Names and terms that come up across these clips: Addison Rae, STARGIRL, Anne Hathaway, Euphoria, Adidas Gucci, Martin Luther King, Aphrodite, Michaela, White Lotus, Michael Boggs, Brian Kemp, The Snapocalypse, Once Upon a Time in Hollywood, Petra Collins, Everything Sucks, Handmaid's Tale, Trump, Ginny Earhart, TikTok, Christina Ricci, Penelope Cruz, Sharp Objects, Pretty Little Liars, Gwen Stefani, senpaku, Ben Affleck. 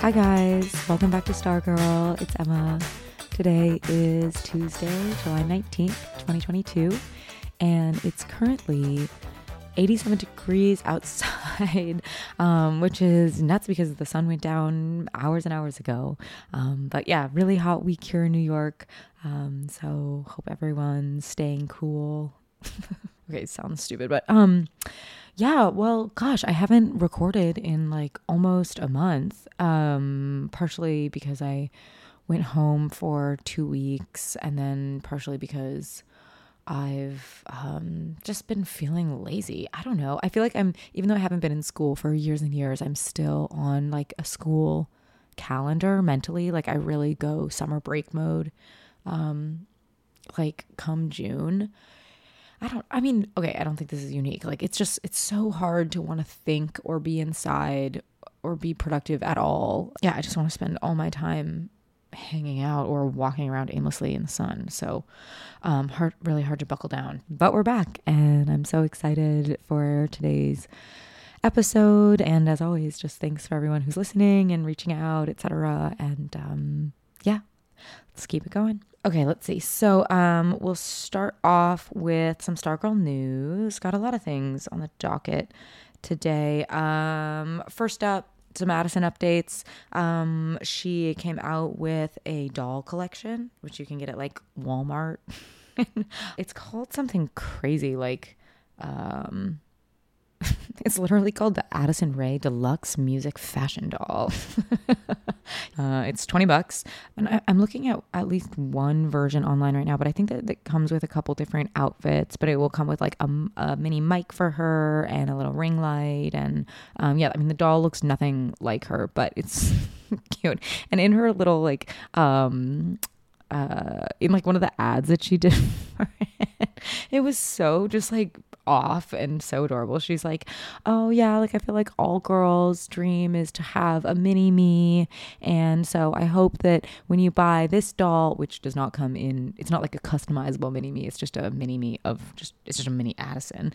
Hi guys, welcome back to Stargirl. It's Emma. Today is Tuesday, July 19th, 2022, and it's currently 87 degrees outside, which is nuts because the sun went down hours and hours ago. But yeah, really hot week here in New York. So hope everyone's staying cool. Okay, sounds stupid, but yeah, well, gosh, I haven't recorded in like almost a month, partially because I went home for 2 weeks and then partially because I've just been feeling lazy. I don't know. I feel like even though I haven't been in school for years and years, I'm still on like a school calendar mentally. Like I really go summer break mode, like come June. I don't think this is unique. Like it's so hard to want to think or be inside or be productive at all. Yeah, I just want to spend all my time hanging out or walking around aimlessly in the sun. So really hard to buckle down. But we're back and I'm so excited for today's episode. And as always, just thanks for everyone who's listening and reaching out, etc. And yeah, let's keep it going. Okay, let's see. So we'll start off with some Stargirl news. Got a lot of things on the docket today. First up, some Addison updates. She came out with a doll collection, which you can get at like Walmart. It's called something crazy. Like, it's literally called the Addison Rae Deluxe Music Fashion Doll. It's $20. And I'm looking at least one version online right now, but I think that comes with a couple different outfits, but it will come with like a mini mic for her and a little ring light. And yeah, I mean, the doll looks nothing like her, but it's cute. And in her little like, in like one of the ads that she did for it was so just like off and so adorable. She's like, oh yeah, like I feel like all girls' dream is to have a mini me, and so I hope that when you buy this doll, which does not come in, it's not like a customizable mini me, it's just a mini me of just, it's just a mini Addison.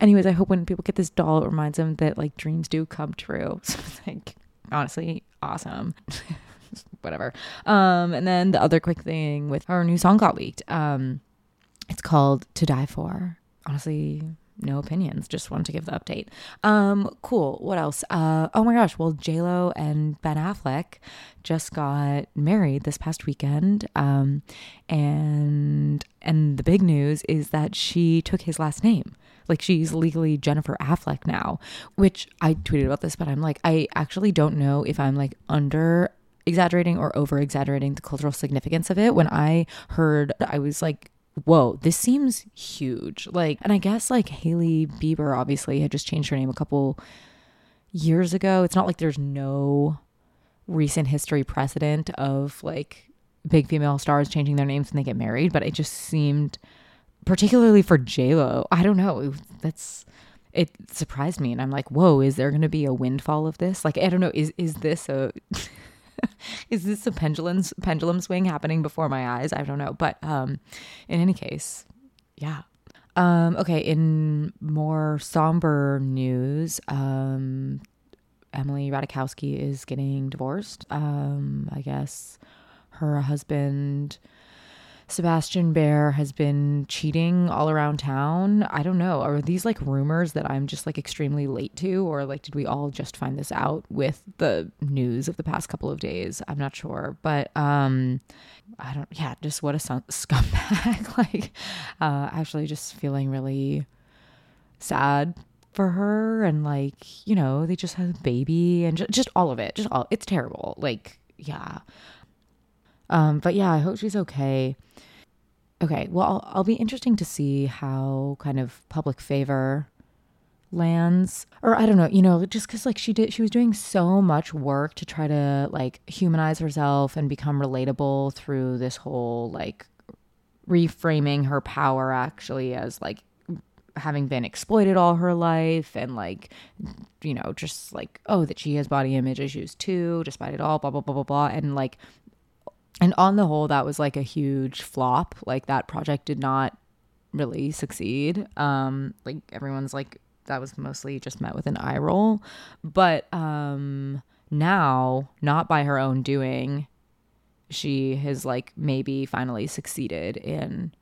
Anyways, I hope when people get this doll, it reminds them that like dreams do come true. So it's like honestly awesome. Whatever. And then the other quick thing with her new song got leaked. It's called To Die For. Honestly, no opinions. Just wanted to give the update. Cool. What else? Oh my gosh. Well, J-Lo and Ben Affleck just got married this past weekend. And the big news is that she took his last name. Like she's legally Jennifer Affleck now, which I tweeted about this, but I'm like, I actually don't know if I'm like under exaggerating or over exaggerating the cultural significance of it. When I heard, I was like, whoa, this seems huge. Like, and I guess like Hailey Bieber obviously had just changed her name a couple years ago. It's not like there's no recent history precedent of like big female stars changing their names when they get married, but it just seemed, particularly for J-Lo, I don't know, it surprised me. And I'm like, whoa, is there going to be a windfall of this? Like, I don't know, is this a... Is this a pendulum swing happening before my eyes? I don't know. But in any case, yeah. Okay, in more somber news, Emily Ratajkowski is getting divorced. I guess her husband, Sebastian Bear, has been cheating all around town. I don't know. Are these like rumors that I'm just like extremely late to, or like did we all just find this out with the news of the past couple of days? I'm not sure, but just what a scumbag. Like actually just feeling really sad for her, and like, you know, they just had a baby and just all of it. Just all, it's terrible. Like, yeah. But yeah, I hope she's okay. Okay, well, I'll be interesting to see how kind of public favor lands, or I don't know, you know, just because like she was doing so much work to try to like humanize herself and become relatable through this whole like reframing her power actually as like having been exploited all her life, and like, you know, just like, oh, that she has body image issues too, despite it all, blah, blah, blah, blah, blah, and like. And on the whole, that was like a huge flop. Like that project did not really succeed. Like everyone's like, that was mostly just met with an eye roll. But now, not by her own doing, she has like maybe finally succeeded in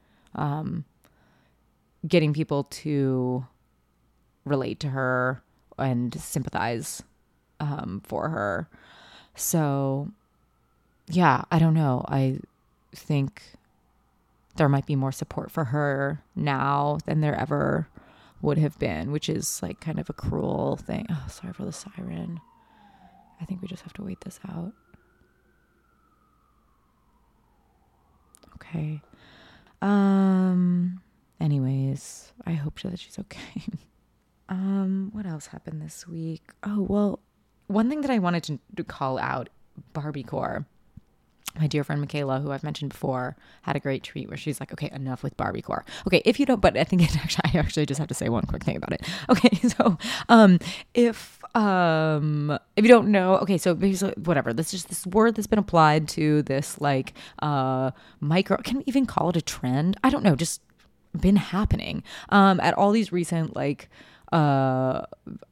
getting people to relate to her and sympathize for her. So yeah, I don't know. I think there might be more support for her now than there ever would have been, which is like kind of a cruel thing. Oh, sorry for the siren. I think we just have to wait this out. Okay. Anyways, I hope that she's okay. What else happened this week? Oh, well, one thing that I wanted to call out, Barbiecore. My dear friend Michaela, who I've mentioned before, had a great tweet where she's like, okay, enough with Barbiecore. Okay, if you don't, but I think it actually, I actually just have to say one quick thing about it. Okay, so if you don't know, okay, so whatever, this is just this word that's been applied to this like micro, can we even call it a trend? I don't know, just been happening at all these recent like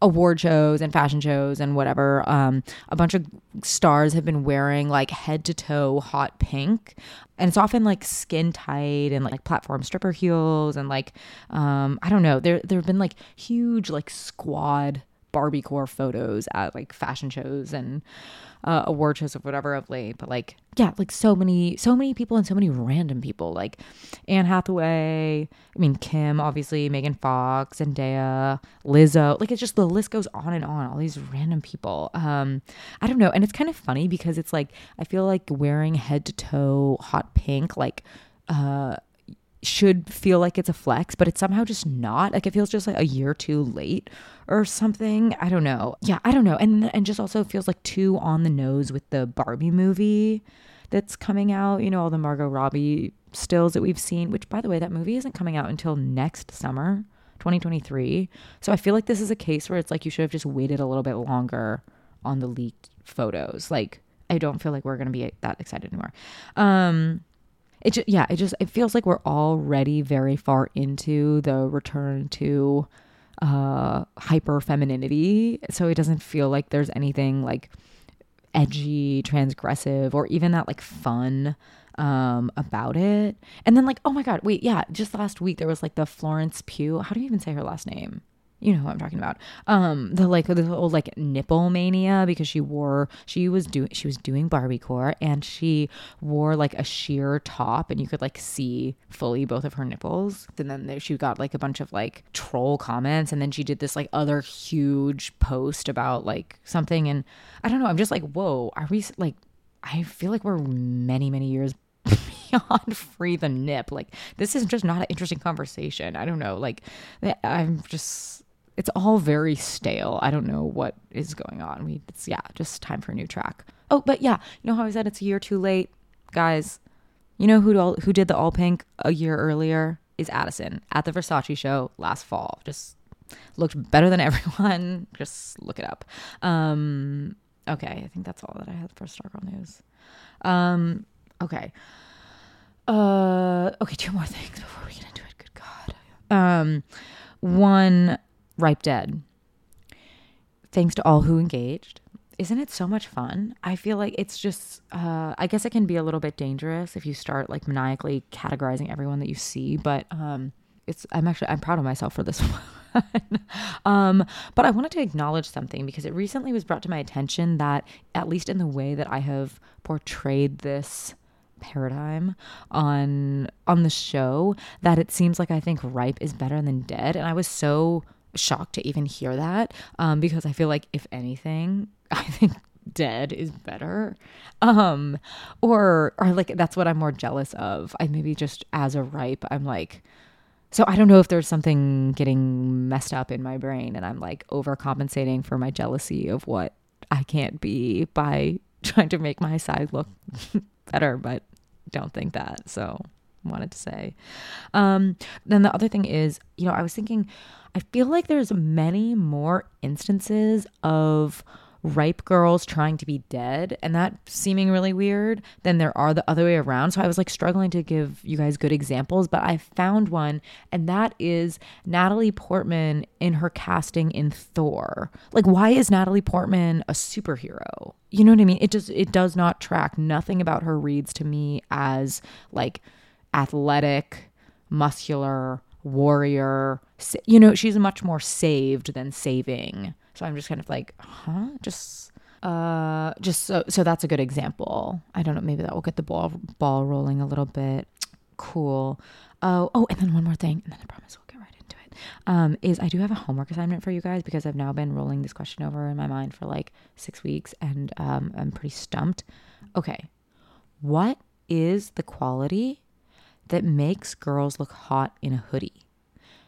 award shows and fashion shows and whatever. A bunch of stars have been wearing like head to toe hot pink, and it's often like skin tight and like platform stripper heels and like I don't know, there have been like huge like squad Barbiecore photos at like fashion shows and award shows or whatever of late. But like, yeah, like so many people and so many random people, like Anne Hathaway, I mean Kim, obviously, Megan Fox, Zendaya, Lizzo, like it's just the list goes on and on, all these random people. I don't know, and it's kind of funny because it's like I feel like wearing head to toe hot pink like should feel like it's a flex, but it's somehow just not. Like it feels just like a year too late or something. I don't know. Yeah, I don't know. And just also feels like too on the nose with the Barbie movie that's coming out, you know, all the Margot Robbie stills that we've seen, which by the way, that movie isn't coming out until next summer, 2023. So I feel like this is a case where it's like you should have just waited a little bit longer on the leaked photos. Like I don't feel like we're going to be that excited anymore. It feels like we're already very far into the return to hyper femininity. So it doesn't feel like there's anything like edgy, transgressive, or even that like fun about it. And then like, oh my God, wait, yeah, just last week there was like the Florence Pugh. How do you even say her last name? You know who I'm talking about. The old like nipple mania because she was doing Barbiecore and she wore like a sheer top and you could like see fully both of her nipples. And then she got like a bunch of like troll comments, and then she did this like other huge post about like something, and I don't know, I'm just like, whoa, are we like, I feel like we're many years beyond free the nip. Like this is just not an interesting conversation. I don't know, like I'm just, it's all very stale. I don't know what is going on. It's yeah, just time for a new track. Oh, but yeah, you know how I said it's a year too late, guys. You know who did the all pink a year earlier is Addison at the Versace show last fall. Just looked better than everyone. Just look it up. Okay, I think that's all that I had for Stargirl news. Okay. Okay, two more things before we get into it. Good God. One. Ripe Dead. Thanks to all who engaged. Isn't it so much fun? I feel like it's just, I guess it can be a little bit dangerous if you start like maniacally categorizing everyone that you see, but I'm proud of myself for this one. But I wanted to acknowledge something because it recently was brought to my attention that at least in the way that I have portrayed this paradigm on the show, that it seems like I think ripe is better than dead, and I was so shocked to even hear that because I feel like if anything I think dead is better, or like that's what I'm more jealous of. I maybe just as a ripe, I'm like, so I don't know if there's something getting messed up in my brain and I'm like overcompensating for my jealousy of what I can't be by trying to make my side look better, but don't think that. So wanted to say, then the other thing is, you know, I was thinking, I feel like there's many more instances of ripe girls trying to be dead and that seeming really weird than there are the other way around. So I was like struggling to give you guys good examples, but I found one, and that is Natalie Portman in her casting in Thor. Like, why is Natalie Portman a superhero? You know what I mean? It does not track. Nothing about her reads to me as like athletic, muscular, warrior. You know, she's much more saved than saving. So I'm just kind of like, huh? So that's a good example. I don't know. Maybe that will get the ball rolling a little bit. Cool. Oh, and then one more thing, and then I promise we'll get right into it, is I do have a homework assignment for you guys, because I've now been rolling this question over in my mind for like 6 weeks, and I'm pretty stumped. Okay. What is the quality that makes girls look hot in a hoodie?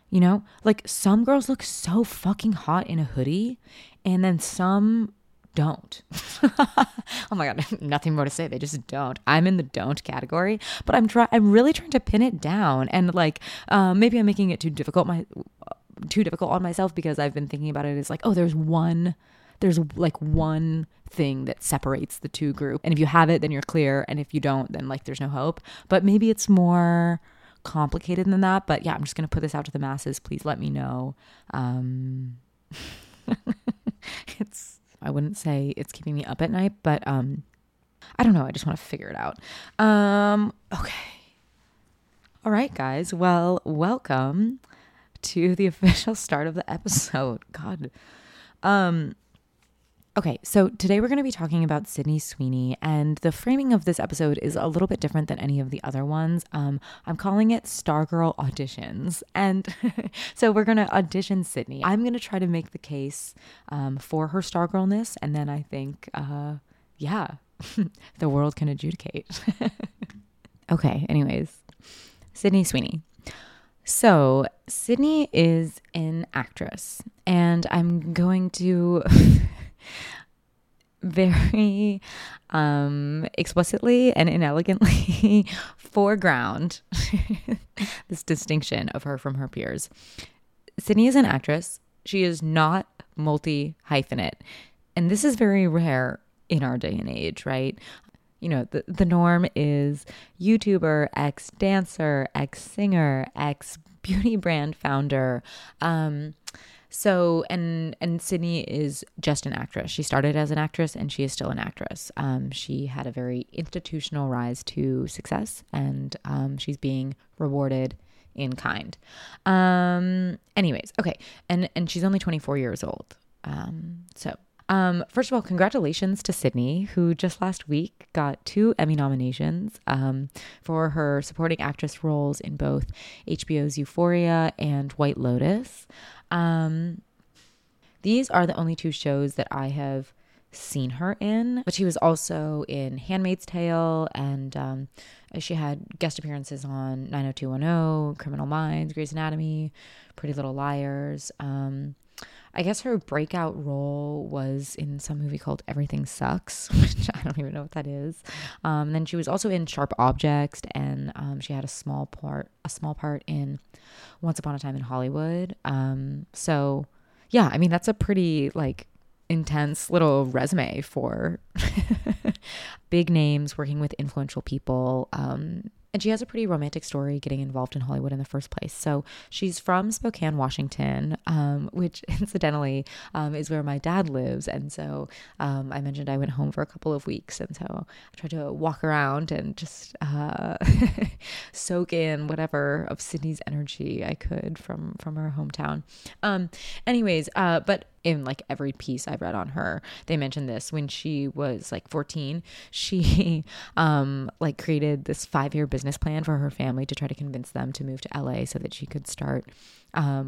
You know, like some girls look so fucking hot in a hoodie, and then some don't. Oh my God, nothing more to say. They just don't. I'm in the don't category, but I'm really trying to pin it down. And like, maybe I'm making it too difficult on myself, because I've been thinking about it as like, oh, there's one thing that separates the two group. And if you have it, then you're clear. And if you don't, then like there's no hope. But maybe it's more complicated than that. But yeah, I'm just going to put this out to the masses. Please let me know. I wouldn't say it's keeping me up at night, but I don't know. I just want to figure it out. Okay. All right, guys. Well, welcome to the official start of the episode. God. Okay, so today we're going to be talking about Sydney Sweeney, and the framing of this episode is a little bit different than any of the other ones. I'm calling it Stargirl Auditions, and so we're going to audition Sydney. I'm going to try to make the case for her Stargirlness, and then I think, the world can adjudicate. Okay, anyways, Sydney Sweeney. So Sydney is an actress, and I'm going to... very explicitly and inelegantly foreground this distinction of her from her peers. Sydney is an actress. She is not multi-hyphenate. And this is very rare in our day and age, right? You know, the norm is YouTuber, ex-dancer, ex-singer, ex-beauty brand founder. So, and Sydney is just an actress. She started as an actress, and she is still an actress. She had a very institutional rise to success, and she's being rewarded in kind. Anyways, okay. And she's only 24 years old. First of all, congratulations to Sydney, who just last week got 2 Emmy nominations for her supporting actress roles in both HBO's Euphoria and White Lotus. These are the only 2 shows that I have seen her in, but she was also in Handmaid's Tale, and she had guest appearances on 90210, Criminal Minds, Grey's Anatomy, Pretty Little Liars. I guess her breakout role was in some movie called Everything Sucks, which I don't even know what that is. Then she was also in Sharp Objects, and she had a small part in Once Upon a Time in Hollywood. So yeah, I mean, that's a pretty like intense little resume for big names working with influential people. And she has a pretty romantic story getting involved in Hollywood in the first place. So she's from Spokane, Washington, which incidentally is where my dad lives. And so I mentioned I went home for a couple of weeks. And so I tried to walk around and just soak in whatever of Sydney's energy I could from her hometown. But in like every piece I've read on her, they mentioned this. When she was like 14, she like created this 5-year business plan for her family to try to convince them to move to LA so that she could start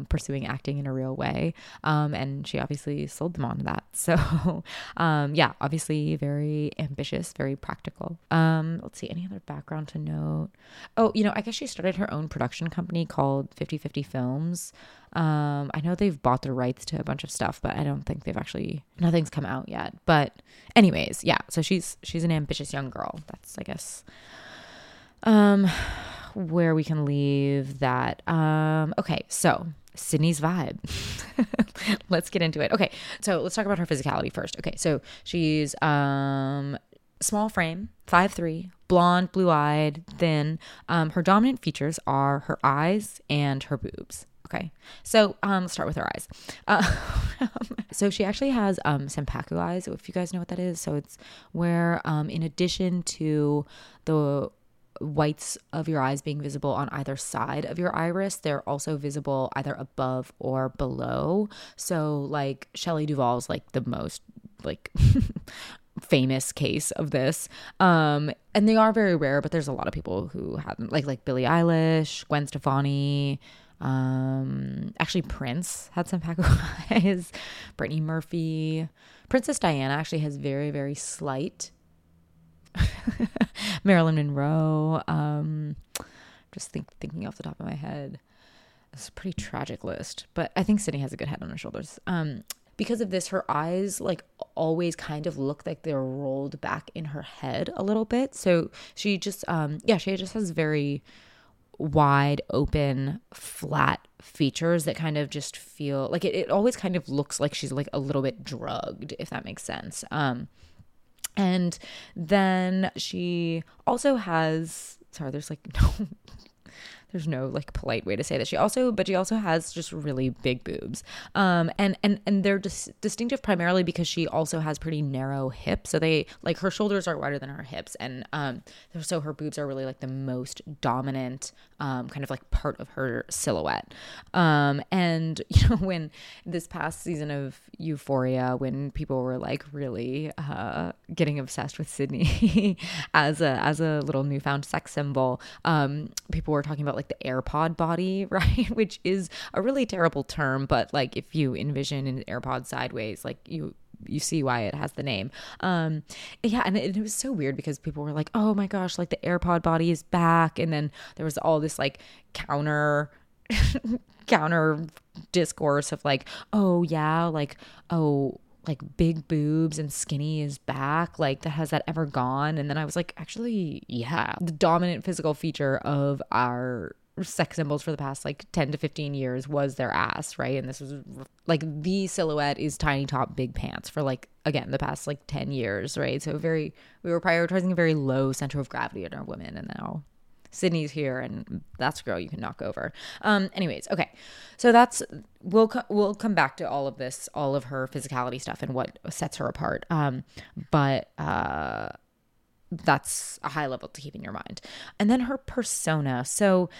pursuing acting in a real way. And she obviously sold them on that. So obviously very ambitious, very practical. Let's see, any other background to note? Oh, you know, I guess she started her own production company called 50/50 Films. I know they've bought the rights to a bunch of stuff, but I don't think they've actually, nothing's come out yet. But anyways, yeah, so she's an ambitious young girl. That's, I guess, where we can leave that. Okay, so Sydney's vibe. Let's get into it. Okay, so let's talk about her physicality first. Okay, so she's small frame, 5'3", blonde, blue-eyed, thin. Her dominant features are her eyes and her boobs. Okay, so let's start with her eyes. So she actually has senpaku eyes, if you guys know what that is. So it's where in addition to the whites of your eyes being visible on either side of your iris, they're also visible either above or below. So like Shelley Duvall's like the most like famous case of this, and they are very rare, but there's a lot of people who have them, like Billie Eilish, Gwen Stefani, actually Prince had senpaku eyes, Brittany Murphy. Princess Diana actually has very, very slight. Marilyn Monroe. Just thinking off the top of my head. It's a pretty tragic list, but I think Sydney has a good head on her shoulders. Because of this, her eyes like always kind of look like they're rolled back in her head a little bit. So she just, she just has very wide open, flat features that kind of just feel like it always kind of looks like she's like a little bit drugged, if that makes sense. And then she also has, sorry, there's no like polite way to say that. She also has just really big boobs. And they're distinctive primarily because she also has pretty narrow hips. So they like her shoulders are wider than her hips, and so her boobs are really like the most dominant kind of like part of her silhouette. And you know, when this past season of Euphoria, when people were like really getting obsessed with Sydney as a little newfound sex symbol, people were talking about like the AirPod body, right? Which is a really terrible term, but like if you envision an AirPod sideways, like you see why it has the name. And it was so weird because people were like, oh my gosh, like the AirPod body is back. And then there was all this like counter discourse of like, oh yeah, like, oh, like big boobs and skinny is back, like that, has that ever gone? And then I was like, actually, yeah, the dominant physical feature of our sex symbols for the past like 10 to 15 years was their ass, right? And this was like the silhouette is tiny top, big pants for like, again, the past like 10 years, right? So we were prioritizing a very low center of gravity in our women, and now Sydney's here, and that's a girl you can knock over. Anyways, okay, so that's we'll come back to all of this, all of her physicality stuff and what sets her apart. But that's a high level to keep in your mind. And then her persona. So,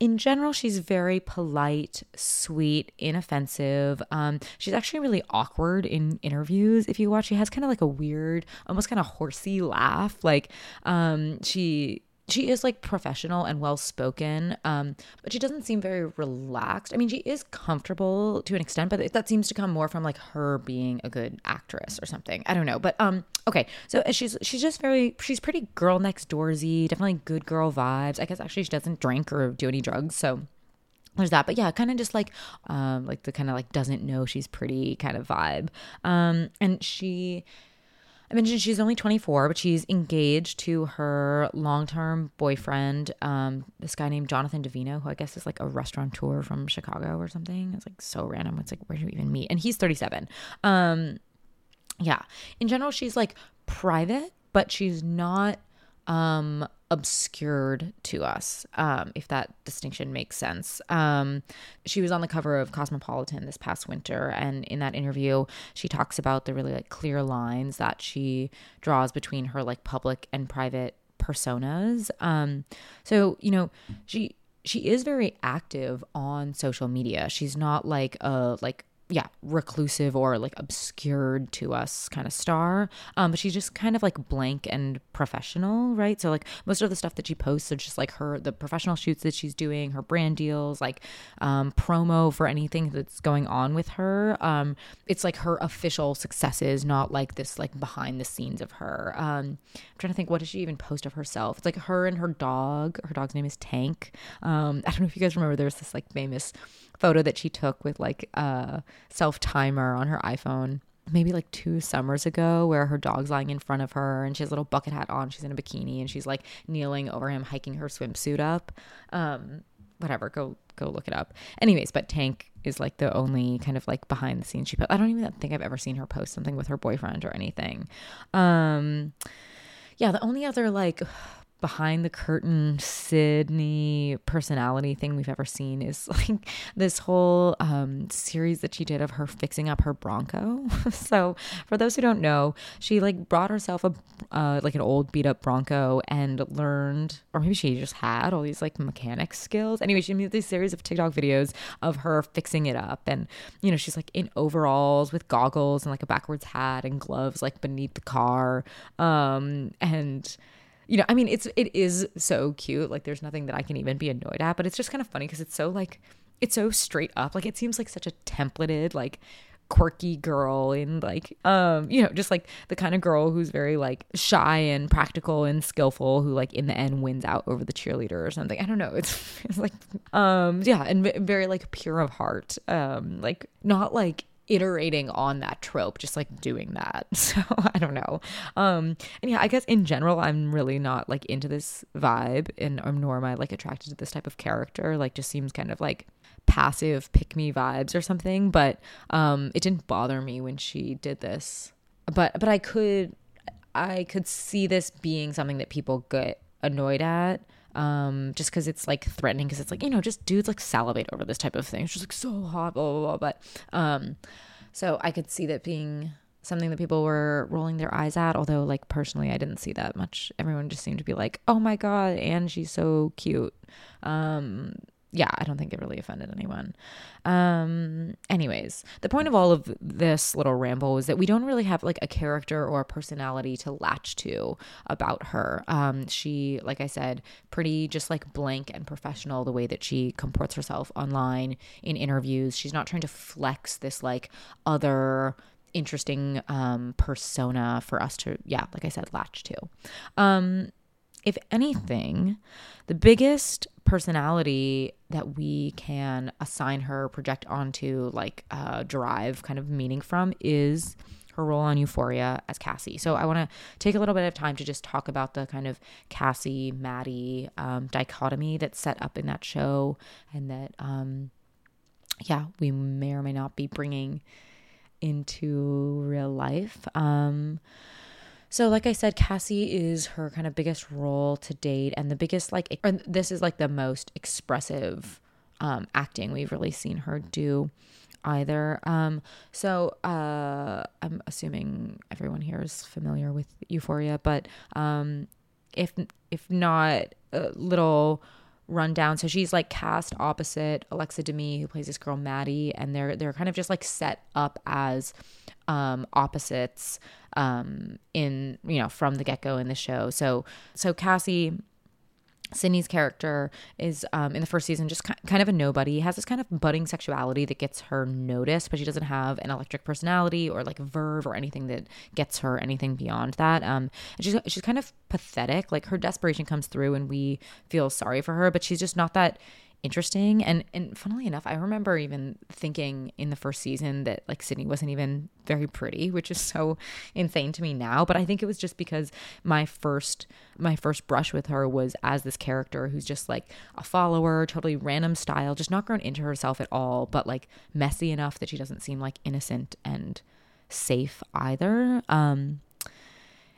in general, she's very polite, sweet, inoffensive. She's actually really awkward in interviews. If you watch, she has kind of like a weird, almost kind of horsey laugh. Like she is like professional and well-spoken, but she doesn't seem very relaxed. I mean, she is comfortable to an extent, but that seems to come more from like her being a good actress or something. I don't know, but okay. So she's just she's pretty girl next doorsy, definitely good girl vibes. I guess actually she doesn't drink or do any drugs, so there's that. But yeah, kind of just like the kind of like doesn't know she's pretty kind of vibe. And she, I mentioned she's only 24, but she's engaged to her long-term boyfriend, this guy named Jonathan Divino, who I guess is like a restaurateur from Chicago or something. It's like so random. It's like, where do you even meet? And he's 37. Yeah. In general, she's like private, but she's not obscured to us, if that distinction makes sense. She was on the cover of Cosmopolitan this past winter, and in that interview she talks about the really like clear lines that she draws between her like public and private personas. So you know, she is very active on social media. She's not like a reclusive or like obscured to us kind of star. But she's just kind of like blank and professional, right? So like most of the stuff that she posts are just like the professional shoots that she's doing, her brand deals, like promo for anything that's going on with her. It's like her official successes, not like this like behind the scenes of her. I'm trying to think, what does she even post of herself? It's like her and her dog. Her dog's name is Tank. I don't know if you guys remember, there's this like famous photo that she took with like self-timer on her iPhone maybe like 2 summers ago, where her dog's lying in front of her and she has a little bucket hat on, she's in a bikini, and she's like kneeling over him, hiking her swimsuit up. Whatever, go go look it up. Anyways, but Tank is like the only kind of like behind the scenes she put. I don't even think I've ever seen her post something with her boyfriend or anything. Yeah, the only other like behind the curtain Sydney personality thing we've ever seen is like this whole series that she did of her fixing up her Bronco. So for those who don't know, she like brought herself a like an old beat up Bronco and learned, or maybe she just had all these like mechanic skills. Anyway, she made this series of TikTok videos of her fixing it up, and you know, she's like in overalls with goggles and like a backwards hat and gloves like beneath the car, and you know, I mean, it is so cute. Like, there's nothing that I can even be annoyed at, but it's just kind of funny because it's so like, it's so straight up. Like, it seems like such a templated, like, quirky girl, and like, you know, just like the kind of girl who's very like shy and practical and skillful, who like in the end wins out over the cheerleader or something. I don't know. It's like, yeah, and very like pure of heart. Like, not like iterating on that trope, just like doing that. So I don't know. And yeah, I guess in general I'm really not like into this vibe, and nor am I like attracted to this type of character. Like, just seems kind of like passive pick me vibes or something. But it didn't bother me when she did this, but I could see this being something that people get annoyed at, just because it's like threatening, because it's like, you know, just dudes like salivate over this type of thing. It's just like so hot, blah blah blah. But so I could see that being something that people were rolling their eyes at, although like personally I didn't see that much. Everyone just seemed to be like, oh my god, and she's so cute. Yeah, I don't think it really offended anyone. Anyways, the point of all of this little ramble is that we don't really have like a character or a personality to latch to about her. She, like I said, pretty just like blank and professional the way that she comports herself online in interviews. She's not trying to flex this like other interesting persona for us to, yeah, like I said, latch to. If anything, the biggest personality that we can assign her, project onto, like derive kind of meaning from, is her role on Euphoria as Cassie. So I want to take a little bit of time to just talk about the kind of Cassie, Maddie dichotomy that's set up in that show, and that, yeah, we may or may not be bringing into real life. So like I said, Cassie is her kind of biggest role to date, and the biggest like, or this is like the most expressive acting we've really seen her do either. So I'm assuming everyone here is familiar with Euphoria, but if not, a little rundown. So she's like cast opposite Alexa Demie, who plays this girl Maddie, and they're kind of just like set up as opposites in, you know, from the get-go in the show. So Cassie, Sydney's character, is in the first season just kind of a nobody, has this kind of budding sexuality that gets her noticed, but she doesn't have an electric personality or like verve or anything that gets her anything beyond that. And she's kind of pathetic. Like, her desperation comes through and we feel sorry for her, but she's just not that interesting. And funnily enough, I remember even thinking in the first season that like Sydney wasn't even very pretty, which is so insane to me now. But I think it was just because my first brush with her was as this character who's just like a follower, totally random style, just not grown into herself at all, but like messy enough that she doesn't seem like innocent and safe either.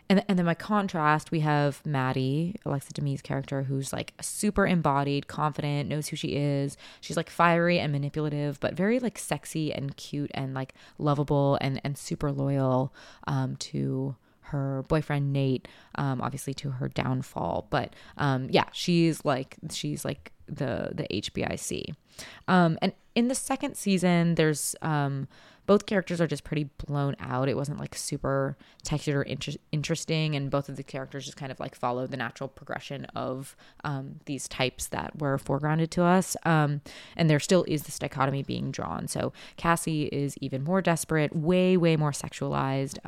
And then by contrast, we have Maddie, Alexa Demie's character, who's like super embodied, confident, knows who she is. She's like fiery and manipulative, but very like sexy and cute and like lovable and super loyal to her boyfriend Nate, obviously to her downfall. But yeah, she's like the HBIC. And in the second season, there's both characters are just pretty blown out. It wasn't like super textured or interesting, and both of the characters just kind of like follow the natural progression of these types that were foregrounded to us. And there still is this dichotomy being drawn. So Cassie is even more desperate, way more sexualized.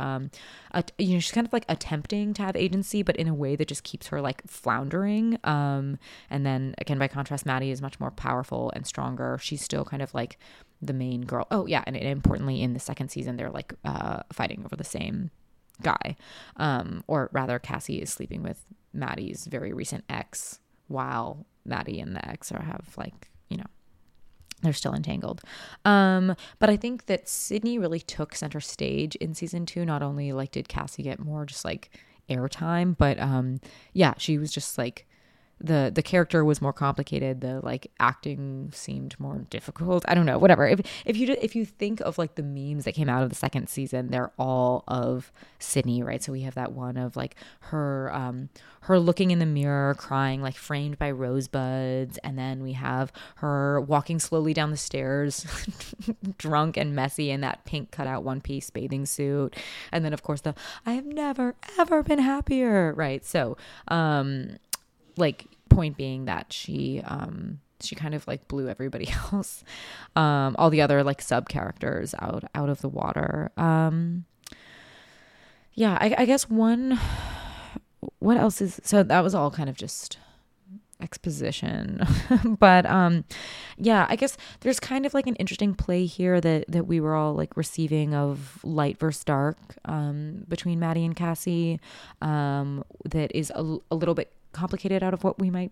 You know, she's kind of like attempting to have agency, but in a way that just keeps her like floundering. And then again, by contrast, Maddie is much more powerful and stronger. She's still kind of like the main girl. Oh yeah, and importantly, in the second season, they're like fighting over the same guy, or rather, Cassie is sleeping with Maddie's very recent ex, while Maddie and the ex have like, you know, They're still entangled. But I think that Sydney really took center stage in season two. Not only like did Cassie get more just like airtime, but yeah, she was just like the character was more complicated. The like acting seemed more difficult. I don't know, whatever. If you think of like the memes that came out of the second season, they're all of Sydney, right? So we have that one of like her looking in the mirror, crying, like framed by rosebuds. And then we have her walking slowly down the stairs, drunk and messy in that pink cutout one piece bathing suit. And then of course I have never, ever been happier. Right. So, like point being that she kind of like blew everybody else, all the other like sub characters out of the water. Yeah, I guess what else is, so that was all kind of just exposition, but yeah, I guess there's kind of like an interesting play here that we were all like receiving of light versus dark, between Maddie and Cassie, that is a little bit complicated out of what we might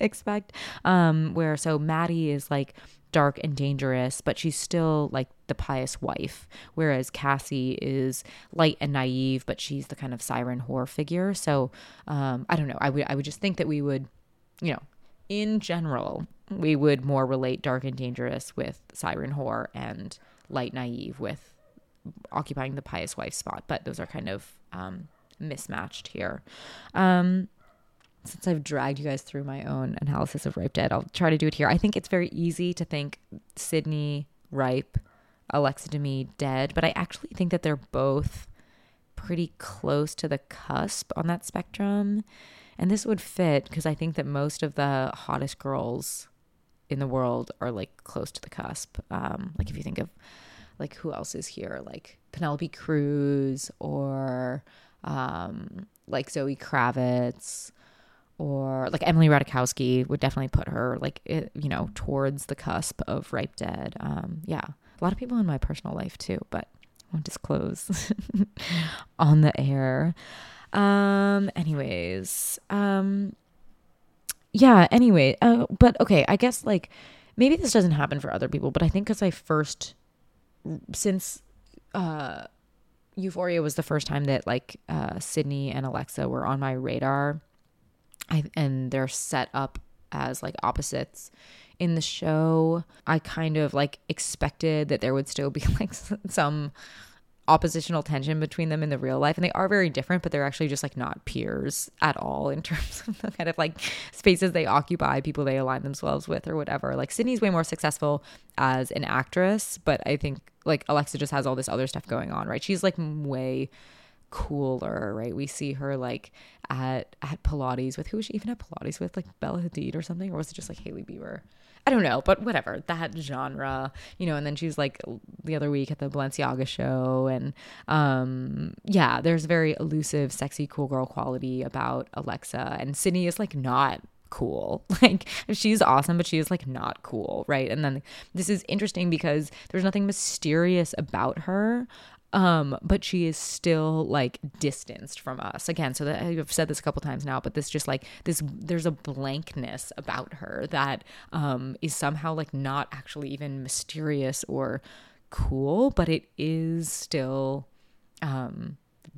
expect, where so Maddie is like dark and dangerous, but she's still like the pious wife, whereas Cassie is light and naive, but she's the kind of siren whore figure. So I don't know, I would just think that we would, you know, in general we would more relate dark and dangerous with siren whore and light naive with occupying the pious wife spot, but those are kind of mismatched here. Since I've dragged you guys through my own analysis of Ripe Dead, I'll try to do it here. I think it's very easy to think Sydney Ripe, Alexa Demie dead, but I actually think that they're both pretty close to the cusp on that spectrum. And this would fit because I think that most of the hottest girls in the world are like close to the cusp. Like if you think of like who else is here, like Penelope Cruz or like Zoe Kravitz, or like Emily Ratajkowski would definitely put her like, you know, towards the cusp of Ripe Dead. Yeah, a lot of people in my personal life too, but I won't disclose on the air. But okay, I guess like maybe this doesn't happen for other people, but I think because since Euphoria was the first time that like Sydney and Alexa were on my radar, and they're set up as like opposites in the show, I kind of like expected that there would still be like some oppositional tension between them in the real life, and they are very different, but they're actually just like not peers at all in terms of the kind of like spaces they occupy, people they align themselves with or whatever. Like Sydney's way more successful as an actress, but I think like Alexa just has all this other stuff going on, right? She's like way cooler, right? We see her like at Pilates with, who was she even at Pilates with, like Bella Hadid or something, or was it just like Hailey Bieber? I don't know, but whatever, that genre, you know. And then she's like the other week at the Balenciaga show, and yeah, there's very elusive sexy cool girl quality about Alexa, and Sydney is like not cool. Like she's awesome, but she is like not cool, right? And then this is interesting because there's nothing mysterious about her, but she is still like distanced from us again. So that, I've said this a couple times now, but this just like this, there's a blankness about her that is somehow like not actually even mysterious or cool, but it is still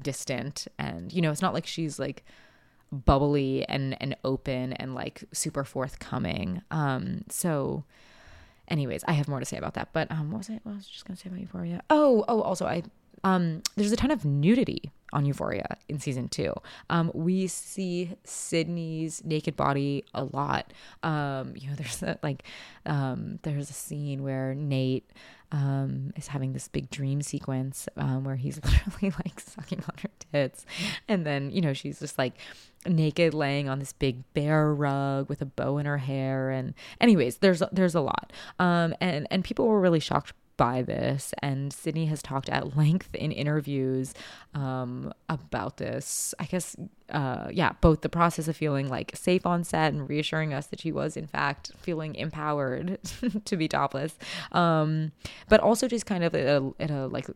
distant. And you know, it's not like she's like bubbly and open and like super forthcoming. So anyways, I have more to say about that, but what was I just gonna say about Euphoria? Also there's a ton of nudity on Euphoria in season two. We see Sydney's naked body a lot. You know, there's a scene where Nate is having this big dream sequence where he's literally like sucking on her tits, and then you know she's just like naked laying on this big bear rug with a bow in her hair. And anyways, there's a lot, and people were really shocked by this, and Sydney has talked at length in interviews about this. I guess yeah, both the process of feeling like safe on set and reassuring us that she was in fact feeling empowered to be topless, but also just kind of at a like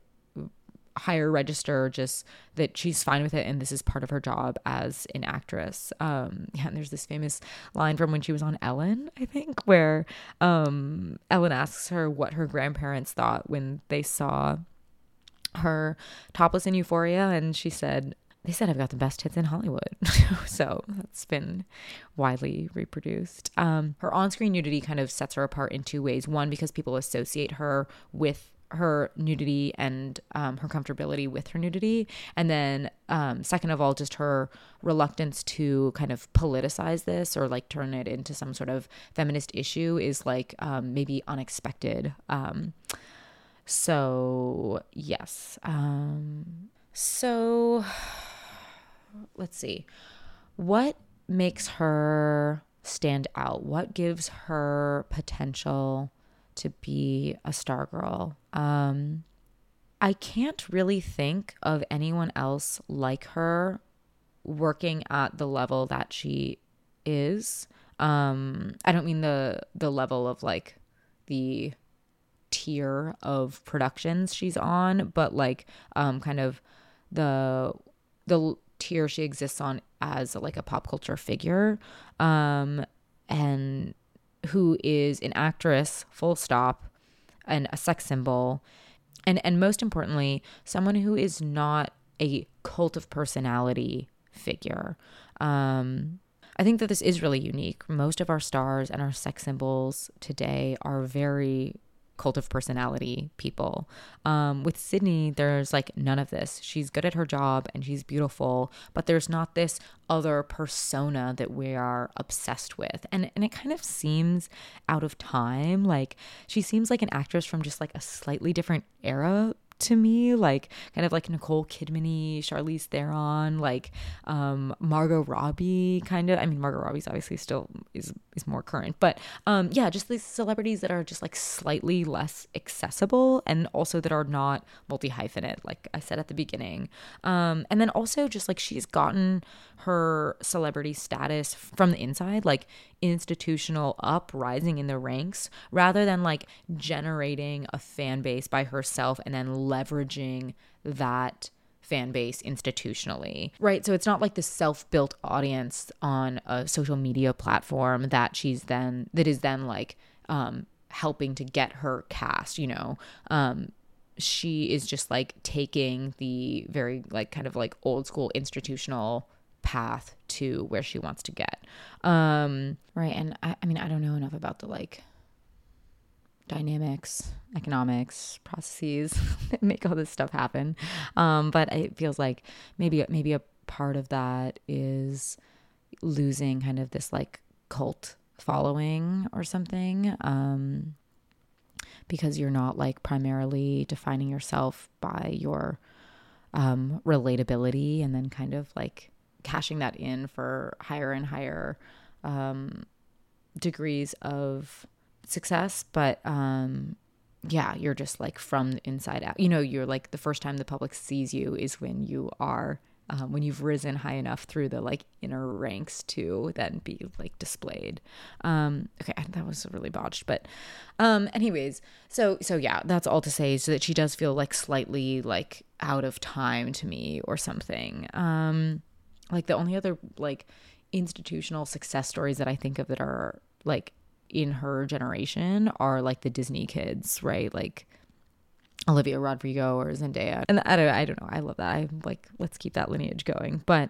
higher register, just that she's fine with it and this is part of her job as an actress. Yeah, and there's this famous line from when she was on Ellen, I think, where Ellen asks her what her grandparents thought when they saw her topless in Euphoria, and she said, they said I've got the best hits in Hollywood. So that's been widely reproduced. Her on-screen nudity kind of sets her apart in two ways. One, because people associate her with her nudity and her comfortability with her nudity. And then second of all, just her reluctance to kind of politicize this or like turn it into some sort of feminist issue is like maybe unexpected. So yes. So let's see. What makes her stand out? What gives her potential to be a star girl? I can't really think of anyone else like her working at the level that she is. I don't mean the level of like the tier of productions she's on, but like kind of the tier she exists on as like a pop culture figure, and who is an actress, full stop, and a sex symbol, and most importantly, someone who is not a cult of personality figure. I think that this is really unique. Most of our stars and our sex symbols today are very cult of personality people. With Sydney, there's like none of this. She's good at her job and she's beautiful, but there's not this other persona that we are obsessed with. And it kind of seems out of time. Like she seems like an actress from just like a slightly different era to me, like kind of like Nicole Kidman-y, Charlize Theron, like Margot Robbie kind of. I mean, Margot Robbie's obviously still is more current, but yeah, just these celebrities that are just like slightly less accessible and also that are not multi-hyphenate, like I said at the beginning. And then also just like she's gotten her celebrity status from the inside, like institutional up, rising in the ranks, rather than like generating a fan base by herself and then leveraging that fan base institutionally, right? So it's not like the self-built audience on a social media platform that she's then, that is then like helping to get her cast, you know. She is just like taking the very like kind of like old school institutional path to where she wants to get. Right. And I mean, I don't know enough about the like dynamics, economics, processes that make all this stuff happen. But it feels like maybe a part of that is losing kind of this like cult following or something. Because you're not like primarily defining yourself by your relatability and then kind of like cashing that in for higher and higher degrees of success. But yeah, you're just like from the inside out, you know. You're like, the first time the public sees you is when you are when you've risen high enough through the like inner ranks to then be like displayed. Okay, that was really botched, but anyways, so yeah, that's all to say, so that she does feel like slightly like out of time to me or something. Like the only other like institutional success stories that I think of that are like in her generation are like the Disney kids, right? Like Olivia Rodrigo or Zendaya. And I don't know. I love that. I'm like, let's keep that lineage going. But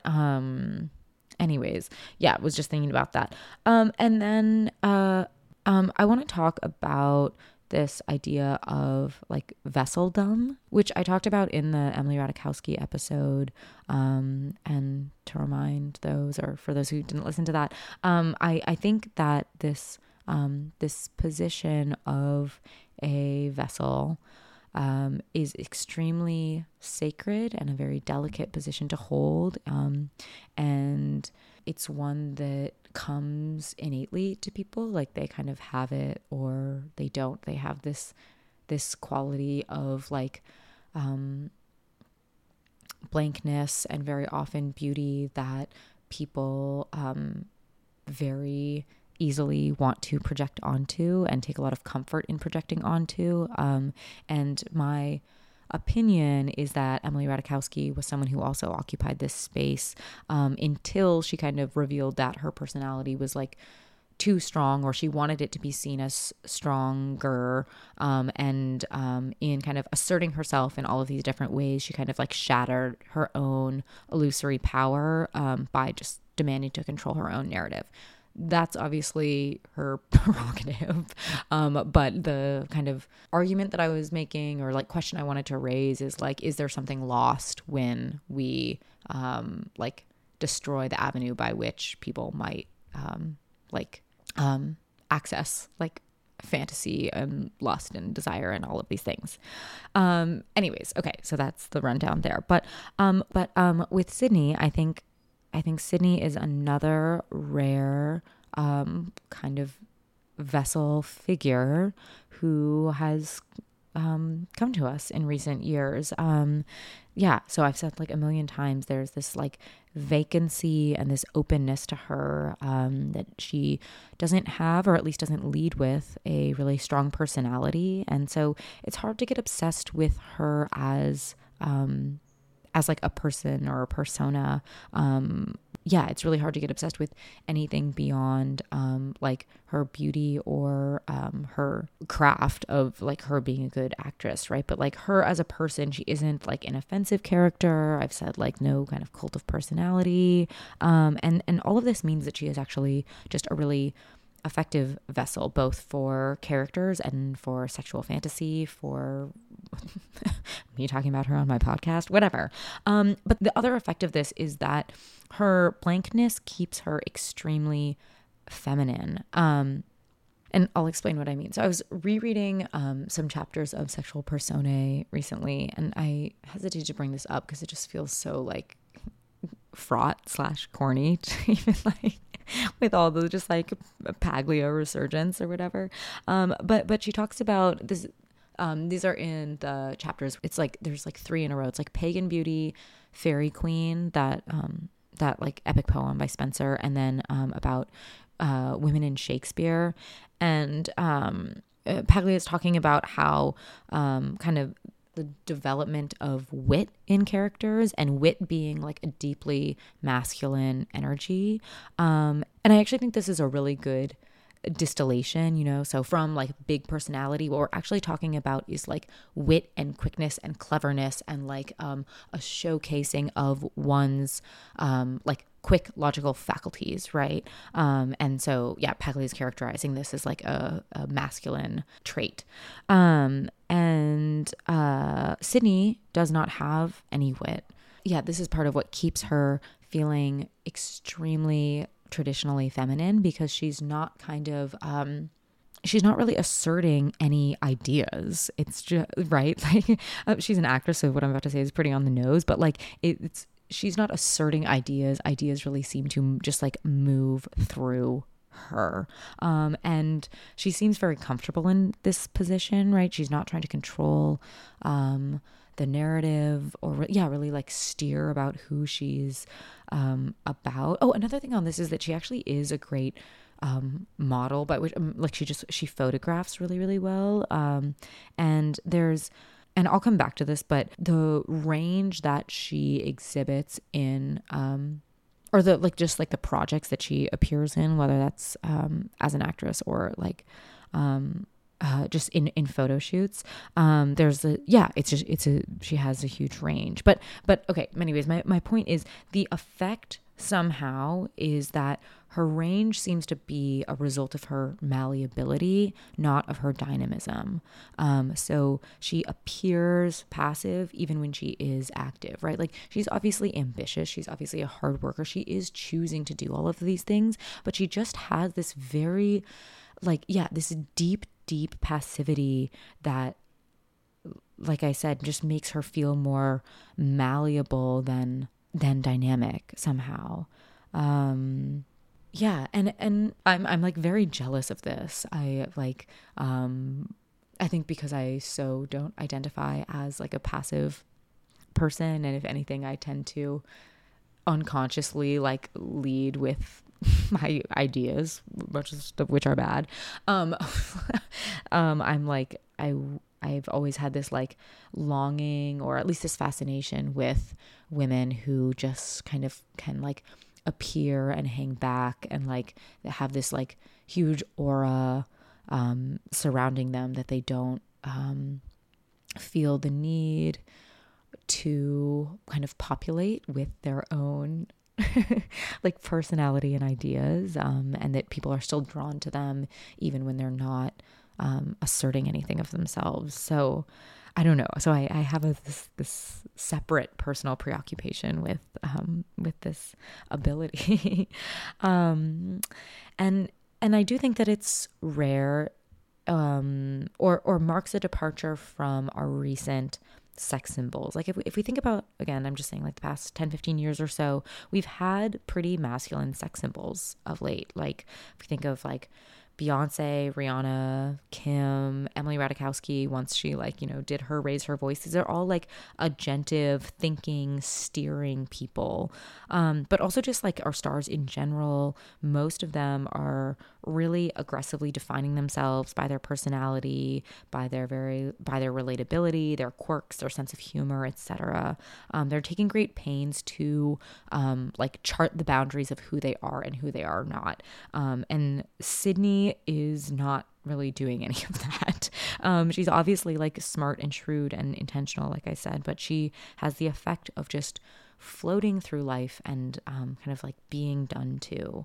anyways, yeah, was just thinking about that. And then I want to talk about this idea of like vesseldom, which I talked about in the Emily Ratajkowski episode. And to remind those, or for those who didn't listen to that, I think that this this position of a vessel is extremely sacred and a very delicate position to hold. And it's one that comes innately to people, like they kind of have it or they don't. They have this quality of like blankness and very often beauty that people very easily want to project onto and take a lot of comfort in projecting onto. And my opinion is that Emily Ratajkowski was someone who also occupied this space until she kind of revealed that her personality was like too strong, or she wanted it to be seen as stronger, and in kind of asserting herself in all of these different ways, she kind of like shattered her own illusory power by just demanding to control her own narrative. That's obviously her prerogative, but the kind of argument that I was making, or like question I wanted to raise, is like, is there something lost when we like destroy the avenue by which people might access like fantasy and lust and desire and all of these things. Anyways, okay, so that's the rundown there. But with Sydney, I think Sydney is another rare kind of vessel figure who has come to us in recent years. Yeah, so I've said like a million times, there's this like vacancy and this openness to her that she doesn't have, or at least doesn't lead with a really strong personality. And so it's hard to get obsessed with her as like a person or a persona. Yeah, it's really hard to get obsessed with anything beyond like her beauty or her craft of like her being a good actress, right? But like her as a person, she isn't like an offensive character. I've said like no kind of cult of personality. And all of this means that she is actually just a really effective vessel, both for characters and for sexual fantasy, for me talking about her on my podcast, whatever. But the other effect of this is that her blankness keeps her extremely feminine. And I'll explain what I mean. So I was rereading some chapters of Sexual Personae recently, and I hesitated to bring this up because it just feels so like fraught / corny to even like with all the just like Paglia resurgence or whatever. But she talks about this. These are in the chapters. It's like there's like three in a row. It's like Pagan Beauty, Fairy Queen, that like epic poem by Spencer, and then about women in Shakespeare. And Paglia is talking about how kind of the development of wit in characters, and wit being like a deeply masculine energy. And I actually think this is a really good distillation, you know, so from like big personality, what we're actually talking about is like wit and quickness and cleverness and like a showcasing of one's like quick logical faculties, right? And so yeah, Paglia is characterizing this as like a masculine trait. And Sydney does not have any wit. Yeah, this is part of what keeps her feeling extremely traditionally feminine, because she's not kind of she's not really asserting any ideas. It's just right, like she's an actress, so what I'm about to say is pretty on the nose, but like it's she's not asserting ideas. Ideas really seem to just like move through her. And she seems very comfortable in this position, right? She's not trying to control the narrative or really like steer about who she's about. Oh, another thing on this is that she actually is a great model, by which like she photographs really, really well. And I'll come back to this, but the range that she exhibits in or the like just like the projects that she appears in, whether that's as an actress or like just in photo shoots, she has a huge range. But okay, anyways, my point is the effect somehow is that her range seems to be a result of her malleability, not of her dynamism. So she appears passive even when she is active, right? Like she's obviously ambitious. She's obviously a hard worker. She is choosing to do all of these things, but she just has this very like, yeah, this deep, deep passivity that, like I said, just makes her feel more malleable than dynamic somehow. Yeah, and I'm like very jealous of this. I like I think because I so don't identify as like a passive person, and if anything I tend to unconsciously like lead with my ideas, much of which are bad. I'm like I I've always had this like longing, or at least this fascination with women who just kind of can like appear and hang back and like have this like huge aura surrounding them that they don't feel the need to kind of populate with their own like personality and ideas, and that people are still drawn to them even when they're not asserting anything of themselves. So I don't know. So I have this separate personal preoccupation with this ability. And I do think that it's rare, or marks a departure from our recent sex symbols. Like if we think about, again, I'm just saying like the past 10, 15 years or so, we've had pretty masculine sex symbols of late. Like if we think of like Beyonce, Rihanna, Kim, Emily Ratajkowski, once she like, you know, did her raise her voice. These are all like agentive, thinking, steering people. But also just like our stars in general, most of them are really aggressively defining themselves by their personality, by their relatability, their quirks, their sense of humor, etc. They're taking great pains to like chart the boundaries of who they are and who they are not. And Sydney is not really doing any of that. She's obviously like smart and shrewd and intentional, like I said, but she has the effect of just floating through life and kind of like being done to.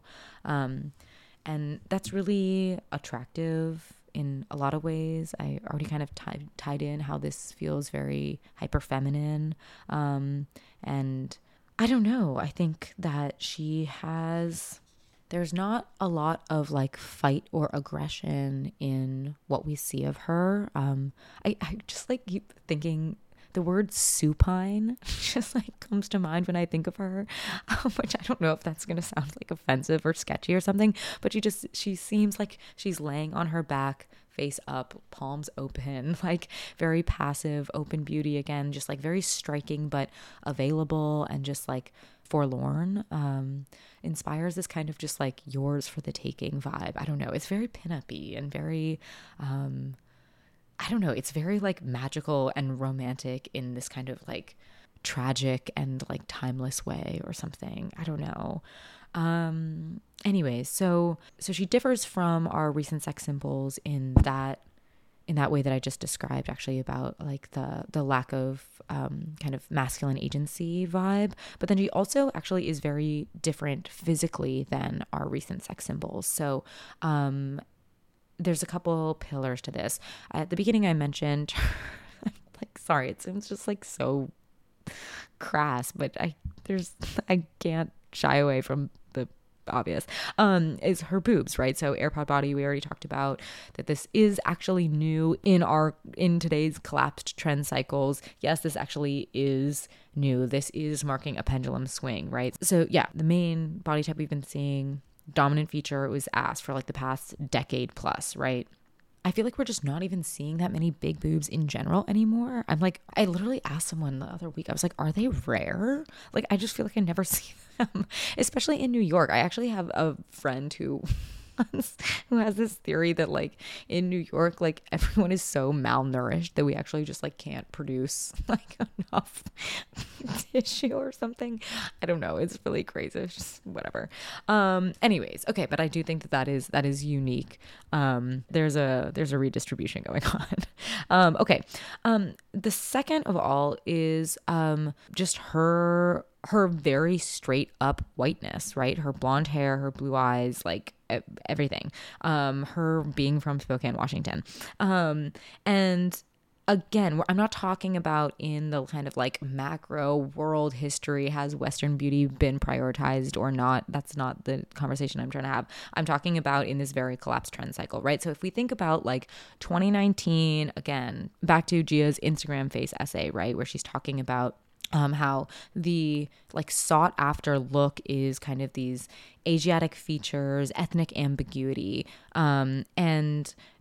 And that's really attractive in a lot of ways. I already kind of tied in how this feels very hyper-feminine. And I don't know. I think that she has... There's not a lot of like fight or aggression in what we see of her. I just like keep thinking the word supine just like comes to mind when I think of her, which I don't know if that's going to sound like offensive or sketchy or something, but she seems like she's laying on her back, face up, palms open, like very passive, open beauty again, just like very striking, but available and just like forlorn. Inspires this kind of just like yours for the taking vibe. I don't know. It's very pin-uppy and very, I don't know. It's very like magical and romantic in this kind of like tragic and like timeless way or something. I don't know. Anyway, so she differs from our recent sex symbols in that way that I just described, actually, about like the lack of kind of masculine agency vibe. But then she also actually is very different physically than our recent sex symbols. So there's a couple pillars to this. At the beginning, I mentioned, like, sorry, it seems just like so crass, but I can't shy away from the obvious, is her boobs, right? So AirPod body, we already talked about that. This is actually new in today's collapsed trend cycles. Yes, this actually is new. This is marking a pendulum swing, right? So yeah, the main body type we've been seeing, dominant feature, was ass for like the past decade plus, right? I feel like we're just not even seeing that many big boobs in general anymore. I'm like, I literally asked someone the other week, I was like, are they rare? Like, I just feel like I never see them, especially in New York. I actually have a friend who has this theory that like in New York, like everyone is so malnourished that we actually just like can't produce like enough tissue or something. I don't know. It's really crazy. It's just whatever. Anyways. Okay. But I do think that is unique. There's a redistribution going on. Okay. The second of all is, just her very straight up whiteness, right? Her blonde hair, her blue eyes, like everything. Her being from Spokane, Washington. And again, I'm not talking about in the kind of like macro world history, has Western beauty been prioritized or not? That's not the conversation I'm trying to have. I'm talking about in this very collapsed trend cycle, right? So if we think about like 2019, again, back to Gia's Instagram face essay, right? Where she's talking about how the like sought after look is kind of these Asiatic features, ethnic ambiguity. And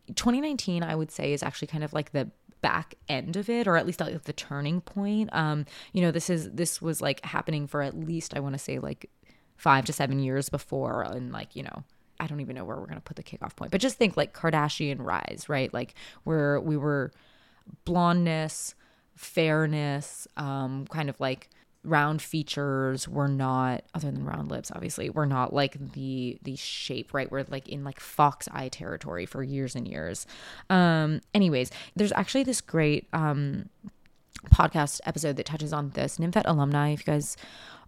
2019, I would say, is actually kind of like the back end of it, or at least like the turning point. You know, this was like happening for at least, I want to say, like 5 to 7 years before, and like, you know, I don't even know where we're going to put the kickoff point, but just think like Kardashian rise, right? Like where we were blondness, fairness, kind of like round features were not, other than round lips obviously, were not like the shape, right? We're like in like fox eye territory for years and years. Anyways, there's actually this great podcast episode that touches on this. Nymphet Alumni, if you guys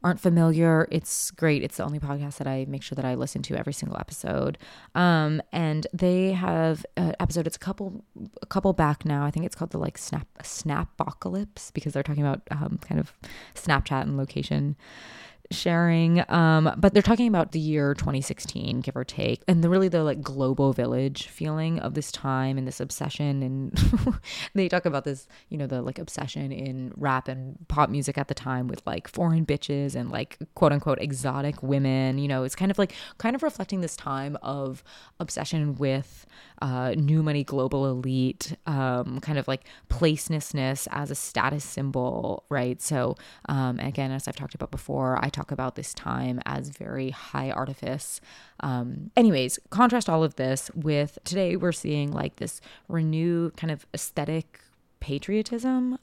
aren't familiar, it's great. It's the only podcast that I make sure that I listen to every single episode. And they have an episode, it's a couple back now. I think it's called the like Snapbocalypse, because they're talking about kind of Snapchat and location sharing. But they're talking about the year 2016, give or take, and the like global village feeling of this time and this obsession. And they talk about this, you know, the like obsession in rap and pop music at the time with like foreign bitches and like quote unquote exotic women. You know, it's kind of reflecting this time of obsession with new money, global elite, kind of like placelessness as a status symbol, right? So again, as I've talked about before, I talk about this time as very high artifice. Anyways, contrast all of this with today we're seeing like this renewed kind of aesthetic patriotism,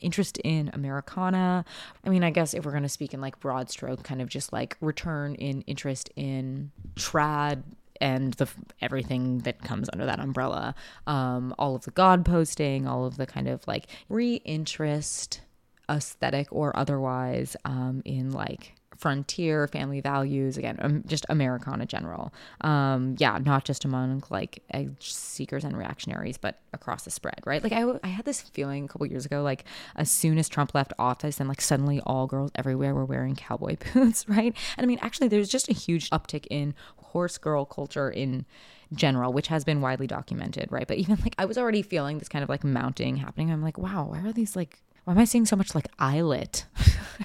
interest in Americana. I mean, I guess if we're going to speak in like broad stroke, kind of just like return in interest in trad and everything that comes under that umbrella. All of the God posting, all of the kind of like re-interest, aesthetic or otherwise, in like frontier family values, again, just Americana general. Yeah, not just among like edge seekers and reactionaries, but across the spread, right? Like I had this feeling a couple years ago, like as soon as Trump left office and like suddenly all girls everywhere were wearing cowboy boots, right? And I mean, actually there's just a huge uptick in horse girl culture in general, which has been widely documented, right? But even like I was already feeling this kind of like mounting happening. I'm like, wow, why are these like, why am I seeing so much like eyelet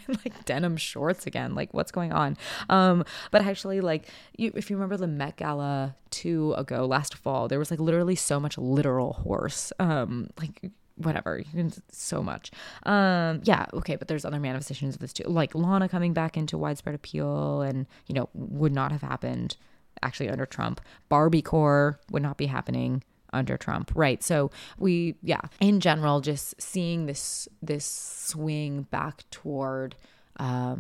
and like denim shorts again? Like what's going on? But actually like if you remember the Met Gala last fall, there was like literally so much literal horse, like whatever, so much. Yeah. Okay. But there's other manifestations of this too, like Lana coming back into widespread appeal and, you know, would not have happened actually under Trump. Barbiecore would not be happening under Trump, right? So in general, just seeing this swing back toward, I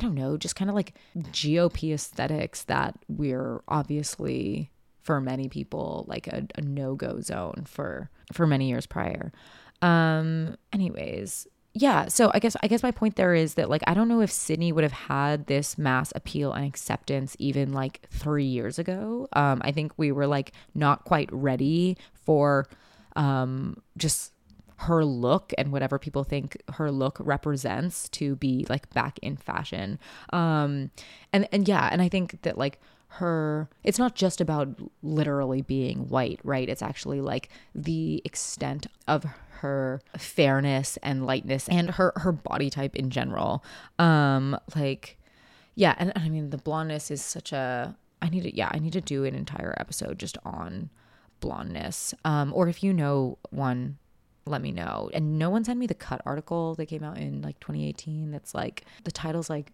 don't know, just kind of like GOP aesthetics that we're obviously, for many people, like a no-go zone for many years prior. Anyways, yeah. So I guess my point there is that like I don't know if Sydney would have had this mass appeal and acceptance even like 3 years ago. I think we were like not quite ready for just her look and whatever people think her look represents to be like back in fashion. And I think that like it's not just about literally being white, right? It's actually like the extent of her fairness and lightness and her body type in general. And I mean the blondness is such a, I need to do an entire episode just on blondness. Or if you know one, let me know. And no one sent me the Cut article that came out in like 2018 that's like, the title's like,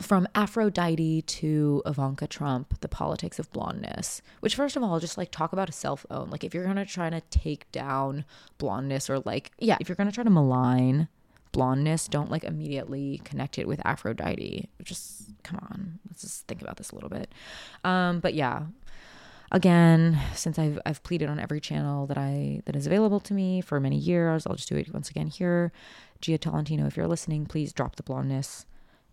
from Aphrodite to Ivanka Trump, the politics of blondness, which first of all, just like talk about a cell phone. Like if you're going to try to take down blondness or like, yeah, if you're going to try to malign blondness, don't like immediately connect it with Aphrodite. Just come on, let's just think about this a little bit. But yeah, again, since I've pleaded on every channel that is available to me for many years, I'll just do it once again here. Gia Tolentino, if you're listening, please drop the blondness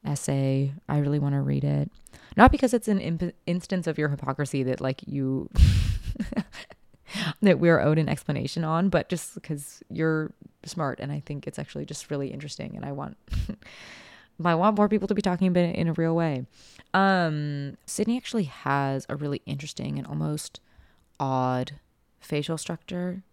essay. I really want to read it, not because it's an instance of your hypocrisy that like you that we're owed an explanation on, but just because you're smart and I think it's actually just really interesting and I want I want more people to be talking about it in a real way. Sydney actually has a really interesting and almost odd facial structure.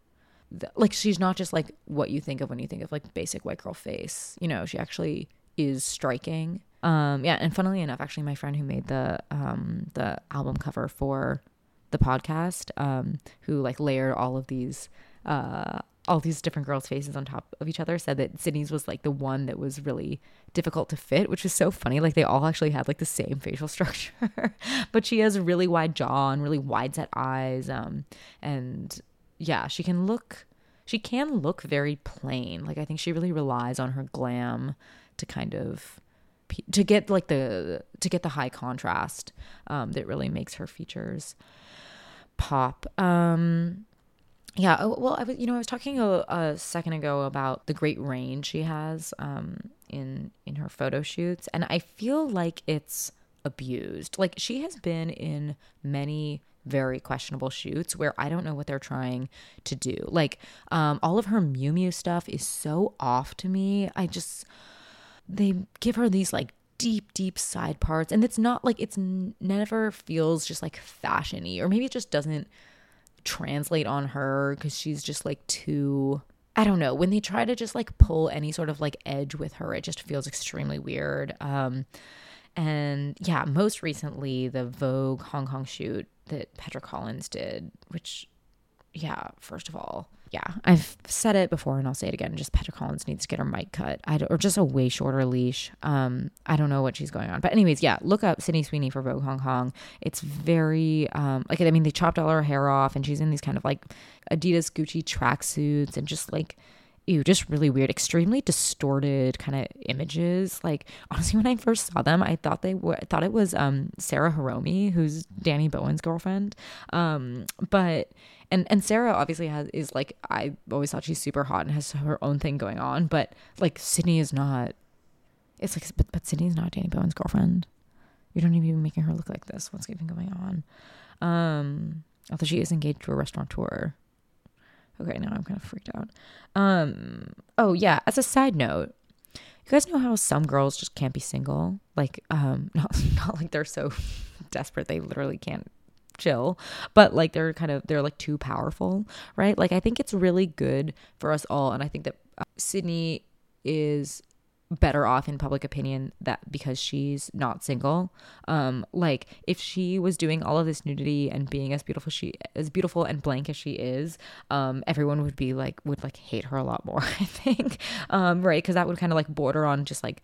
Like she's not just like what you think of when you think of like basic white girl face, you know, she actually is striking. And funnily enough, actually my friend who made the album cover for the podcast, who like layered all these different girls' faces on top of each other, said that Sydney's was like the one that was really difficult to fit, which is so funny. Like they all actually had like the same facial structure, but she has a really wide jaw and really wide set eyes. And yeah, she can look she can look very plain. Like, I think she really relies on her glam to kind of to get the high contrast that really makes her features pop. Yeah. Well, I was talking a second ago about the great range she has in her photo shoots, and I feel like it's abused. Like, she has been in many very questionable shoots where I don't know what they're trying to do. Like, all of her Miu Miu stuff is so off to me. They give her these like deep side parts, and it's not like never feels just like fashiony, or maybe it just doesn't translate on her because she's just like too, I don't know, when they try to just like pull any sort of like edge with her, it just feels extremely weird. And yeah, most recently the Vogue Hong Kong shoot that Petra Collins did, which, yeah, first of all, yeah, I've said it before and I'll say it again, just Petra Collins needs to get her mic cut, or just a way shorter leash. I don't know what she's going on. But anyways, yeah, look up Sydney Sweeney for Vogue Hong Kong. It's very, they chopped all her hair off, and she's in these kind of like Adidas Gucci tracksuits and just like, ew, just really weird, extremely distorted kind of images. Like, honestly, when I first saw them, I thought it was Sarah Hiromi, who's Danny Bowen's girlfriend. But Sarah obviously is like, I always thought she's super hot and has her own thing going on, but like Sydney is not. It's like, but Sydney's not Danny Bowen's girlfriend. You don't even making her look like this. What's even going on? Although she is engaged to a restaurateur. Okay, now I'm kind of freaked out. Oh, yeah, as a side note, you guys know how some girls just can't be single? Like, not like they're so desperate they literally can't chill, but like they're like too powerful, right? Like, I think it's really good for us all, and I think that Sydney is better off in public opinion that because she's not single. Like, if she was doing all of this nudity and being as beautiful and blank as she is, everyone would hate her a lot more, I think. Right, because that would kind of like border on just like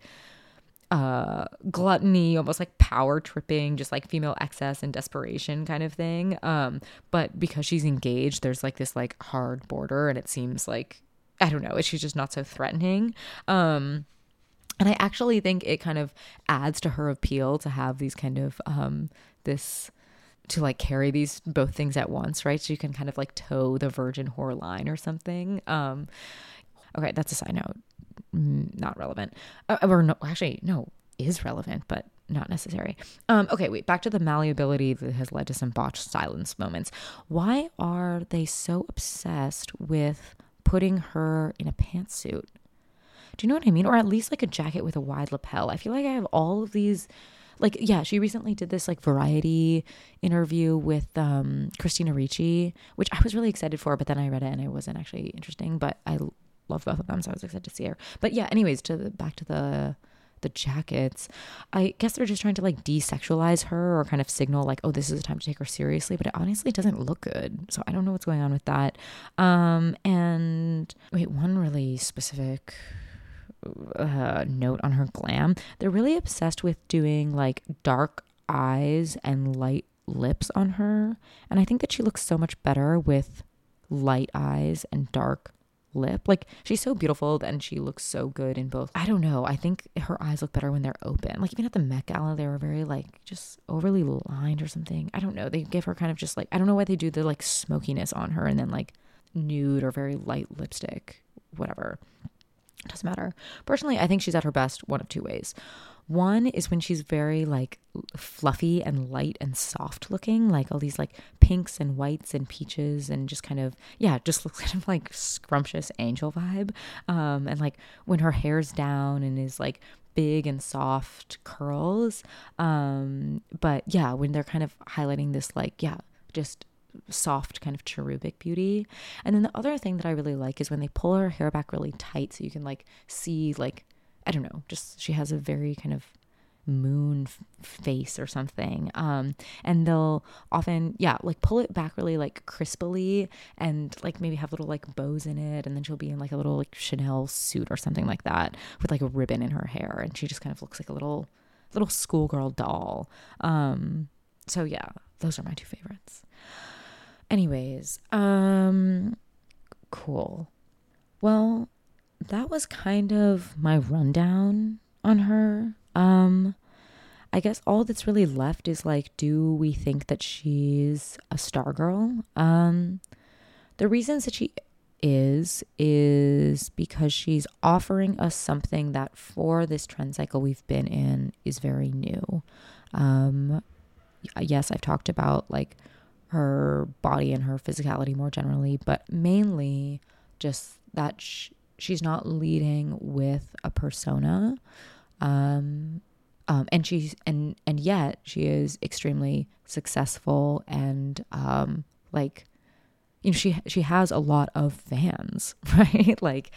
gluttony, almost like power tripping, just like female excess and desperation kind of thing. But because she's engaged, there's like this like hard border, and it seems like, I don't know, she's just not so threatening. And I actually think it kind of adds to her appeal to have these kind of to like carry these both things at once, right? So you can kind of like toe the virgin whore line or something. Okay, that's a side note. Not relevant. Is relevant, but not necessary. Okay, wait, back to the malleability that has led to some botched silence moments. Why are they so obsessed with putting her in a pantsuit? Do you know what I mean? Or at least like a jacket with a wide lapel. I feel like I have all of these, like, yeah, she recently did this like variety interview with Christina Ricci, which I was really excited for, but then I read it and it wasn't actually interesting, but I love both of them, so I was excited to see her. But yeah, anyways, back to the jackets. I guess they're just trying to like desexualize her, or kind of signal like, oh, this is a time to take her seriously, but it honestly doesn't look good. So I don't know what's going on with that. And wait, one really specific note on her glam, they're really obsessed with doing like dark eyes and light lips on her, and I think that she looks so much better with light eyes and dark lip. Like, she's so beautiful and she looks so good in both. I don't know, I think her eyes look better when they're open. Like, even at the Met Gala, they were very like just overly lined or something. I don't know, they give her kind of just like, I don't know why they do the like smokiness on her and then like nude or very light lipstick, whatever. It doesn't matter. Personally, I think she's at her best one of two ways. One is when she's very like fluffy and light and soft looking, like all these like pinks and whites and peaches, and just kind of, yeah, just looks kind of like scrumptious angel vibe. And like when her hair's down and is like big and soft curls. But yeah, when they're kind of highlighting this like, yeah, just soft kind of cherubic beauty. And then the other thing that I really like is when they pull her hair back really tight so you can like see, like, I don't know, just she has a very kind of moon face or something. And they'll often, yeah, like pull it back really like crisply and like maybe have little like bows in it, and then she'll be in like a little like Chanel suit or something like that with like a ribbon in her hair, and she just kind of looks like a little schoolgirl doll. So yeah, those are my two favorites. Anyways, cool. Well, that was kind of my rundown on her. I guess all that's really left is, like, do we think that she's a star girl? The reasons that she is because she's offering us something that for this trend cycle we've been in is very new. Yes, I've talked about, like, her body and her physicality more generally, but mainly just that she's not leading with a persona. And yet she is extremely successful and, she has a lot of fans, right? Like,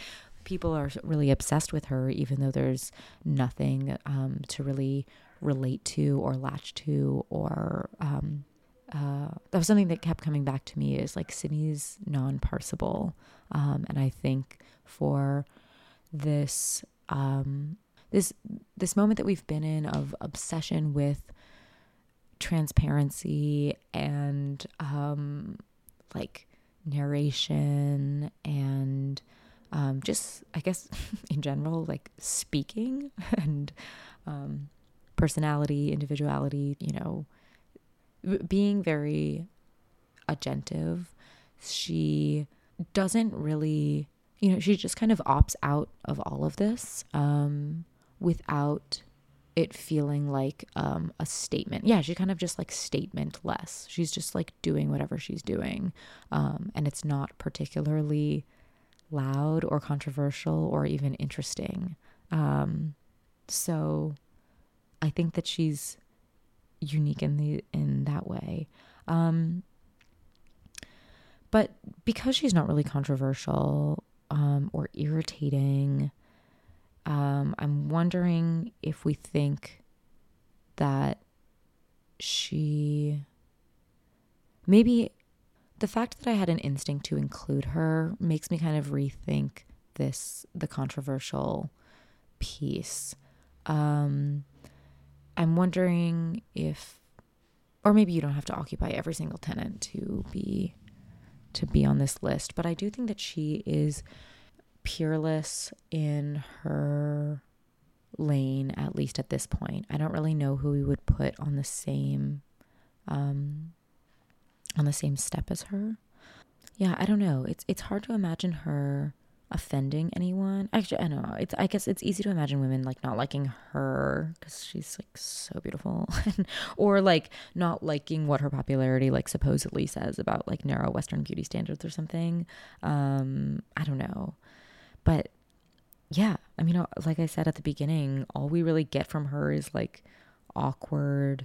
people are really obsessed with her, even though there's nothing, to really relate to or latch to, or, that was something that kept coming back to me, is like Sydney's non-parsable. And I think for this, this moment that we've been in of obsession with transparency and like narration and just, I guess, in general, like speaking and personality, individuality, you know, being very agentive, she doesn't really, you know, she just kind of opts out of all of this. Without it feeling like a statement. Yeah, she kind of just like statementless. She's just like doing whatever she's doing. And it's not particularly loud or controversial or even interesting. So I think that she's unique in that way. But because she's not really controversial or irritating, I'm wondering if we think that maybe the fact that I had an instinct to include her makes me kind of rethink the controversial piece. I'm wondering if, or maybe you don't have to occupy every single tenant to be on this list, but I do think that she is peerless in her lane, at least at this point. I don't really know who we would put on the same step as her. Yeah, I don't know. It's hard to imagine her offending anyone. Actually, I don't know. I guess it's easy to imagine women like not liking her because she's like so beautiful, or like not liking what her popularity like supposedly says about like narrow Western beauty standards or something. I don't know. But yeah, I mean, like I said at the beginning, all we really get from her is like awkward,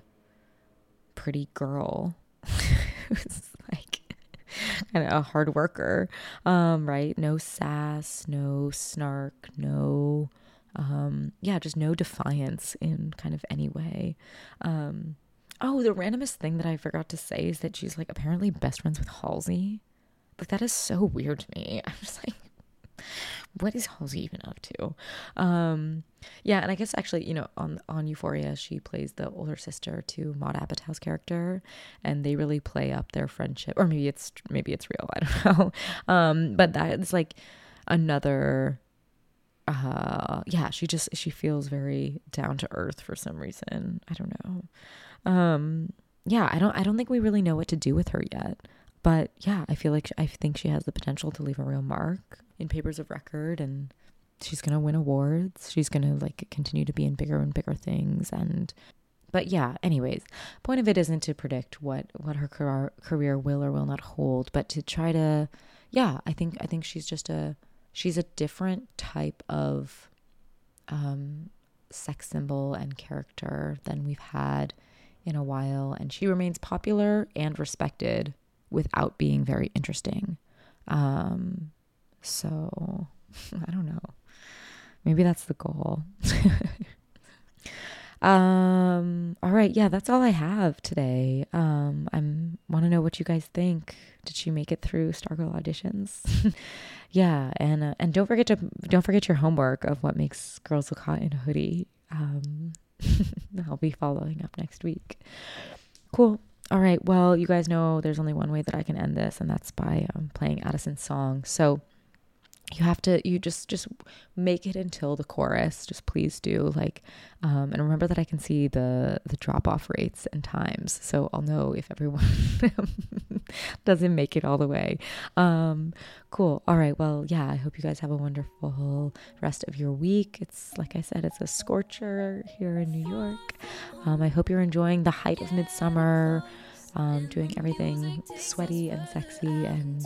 pretty girl. It's like kind of a hard worker, right? No sass, no snark, no, just no defiance in kind of any way. The randomest thing that I forgot to say is that she's like apparently best friends with Halsey. Like, that is so weird to me. I'm just like, what is Halsey even up to? And I guess actually, you know, on Euphoria, she plays the older sister to Maude Apatow's character, and they really play up their friendship, or maybe it's real, I don't know. But that's like another, she feels very down to earth for some reason. I don't know. I don't think we really know what to do with her yet. But yeah, I think she has the potential to leave a real mark in papers of record, and she's going to win awards. She's going to like continue to be in bigger and bigger things. Anyways, point of it isn't to predict what her career will or will not hold, but to try to, I think she's a different type of sex symbol and character than we've had in a while. And she remains popular and respected without being very interesting. So I don't know. Maybe that's the goal. All right. Yeah, that's all I have today. I want to know what you guys think. Did she make it through Stargirl auditions? Yeah. And don't forget your homework of what makes girls look hot in a hoodie. I'll be following up next week. Cool. All right, well, you guys know there's only one way that I can end this, and that's by playing Addison's song. So you have to, you just make it until the chorus. Just please do, like, and remember that I can see the drop-off rates and times. So I'll know if everyone doesn't make it all the way. Cool. All right. Well, yeah, I hope you guys have a wonderful rest of your week. It's, like I said, it's a scorcher here in New York. I hope you're enjoying the height of midsummer, doing everything sweaty and sexy and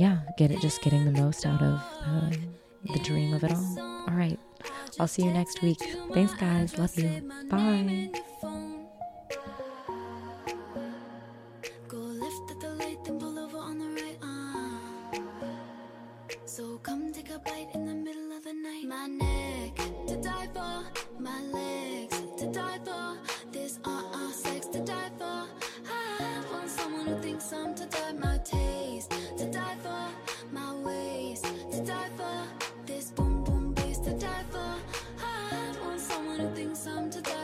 yeah, getting the most out of the dream of it all. All right. I'll see you next week. Thanks, guys. Love you. Bye. Go left at the light, then pull over on the right arm. So come take a bite in the middle of the night. My neck to die for, my legs to die for, this sex to die for. I want someone who thinks I'm to die. My taste to die for, my waist to die for, this boom boom bass to die for. I want someone who thinks I'm to die.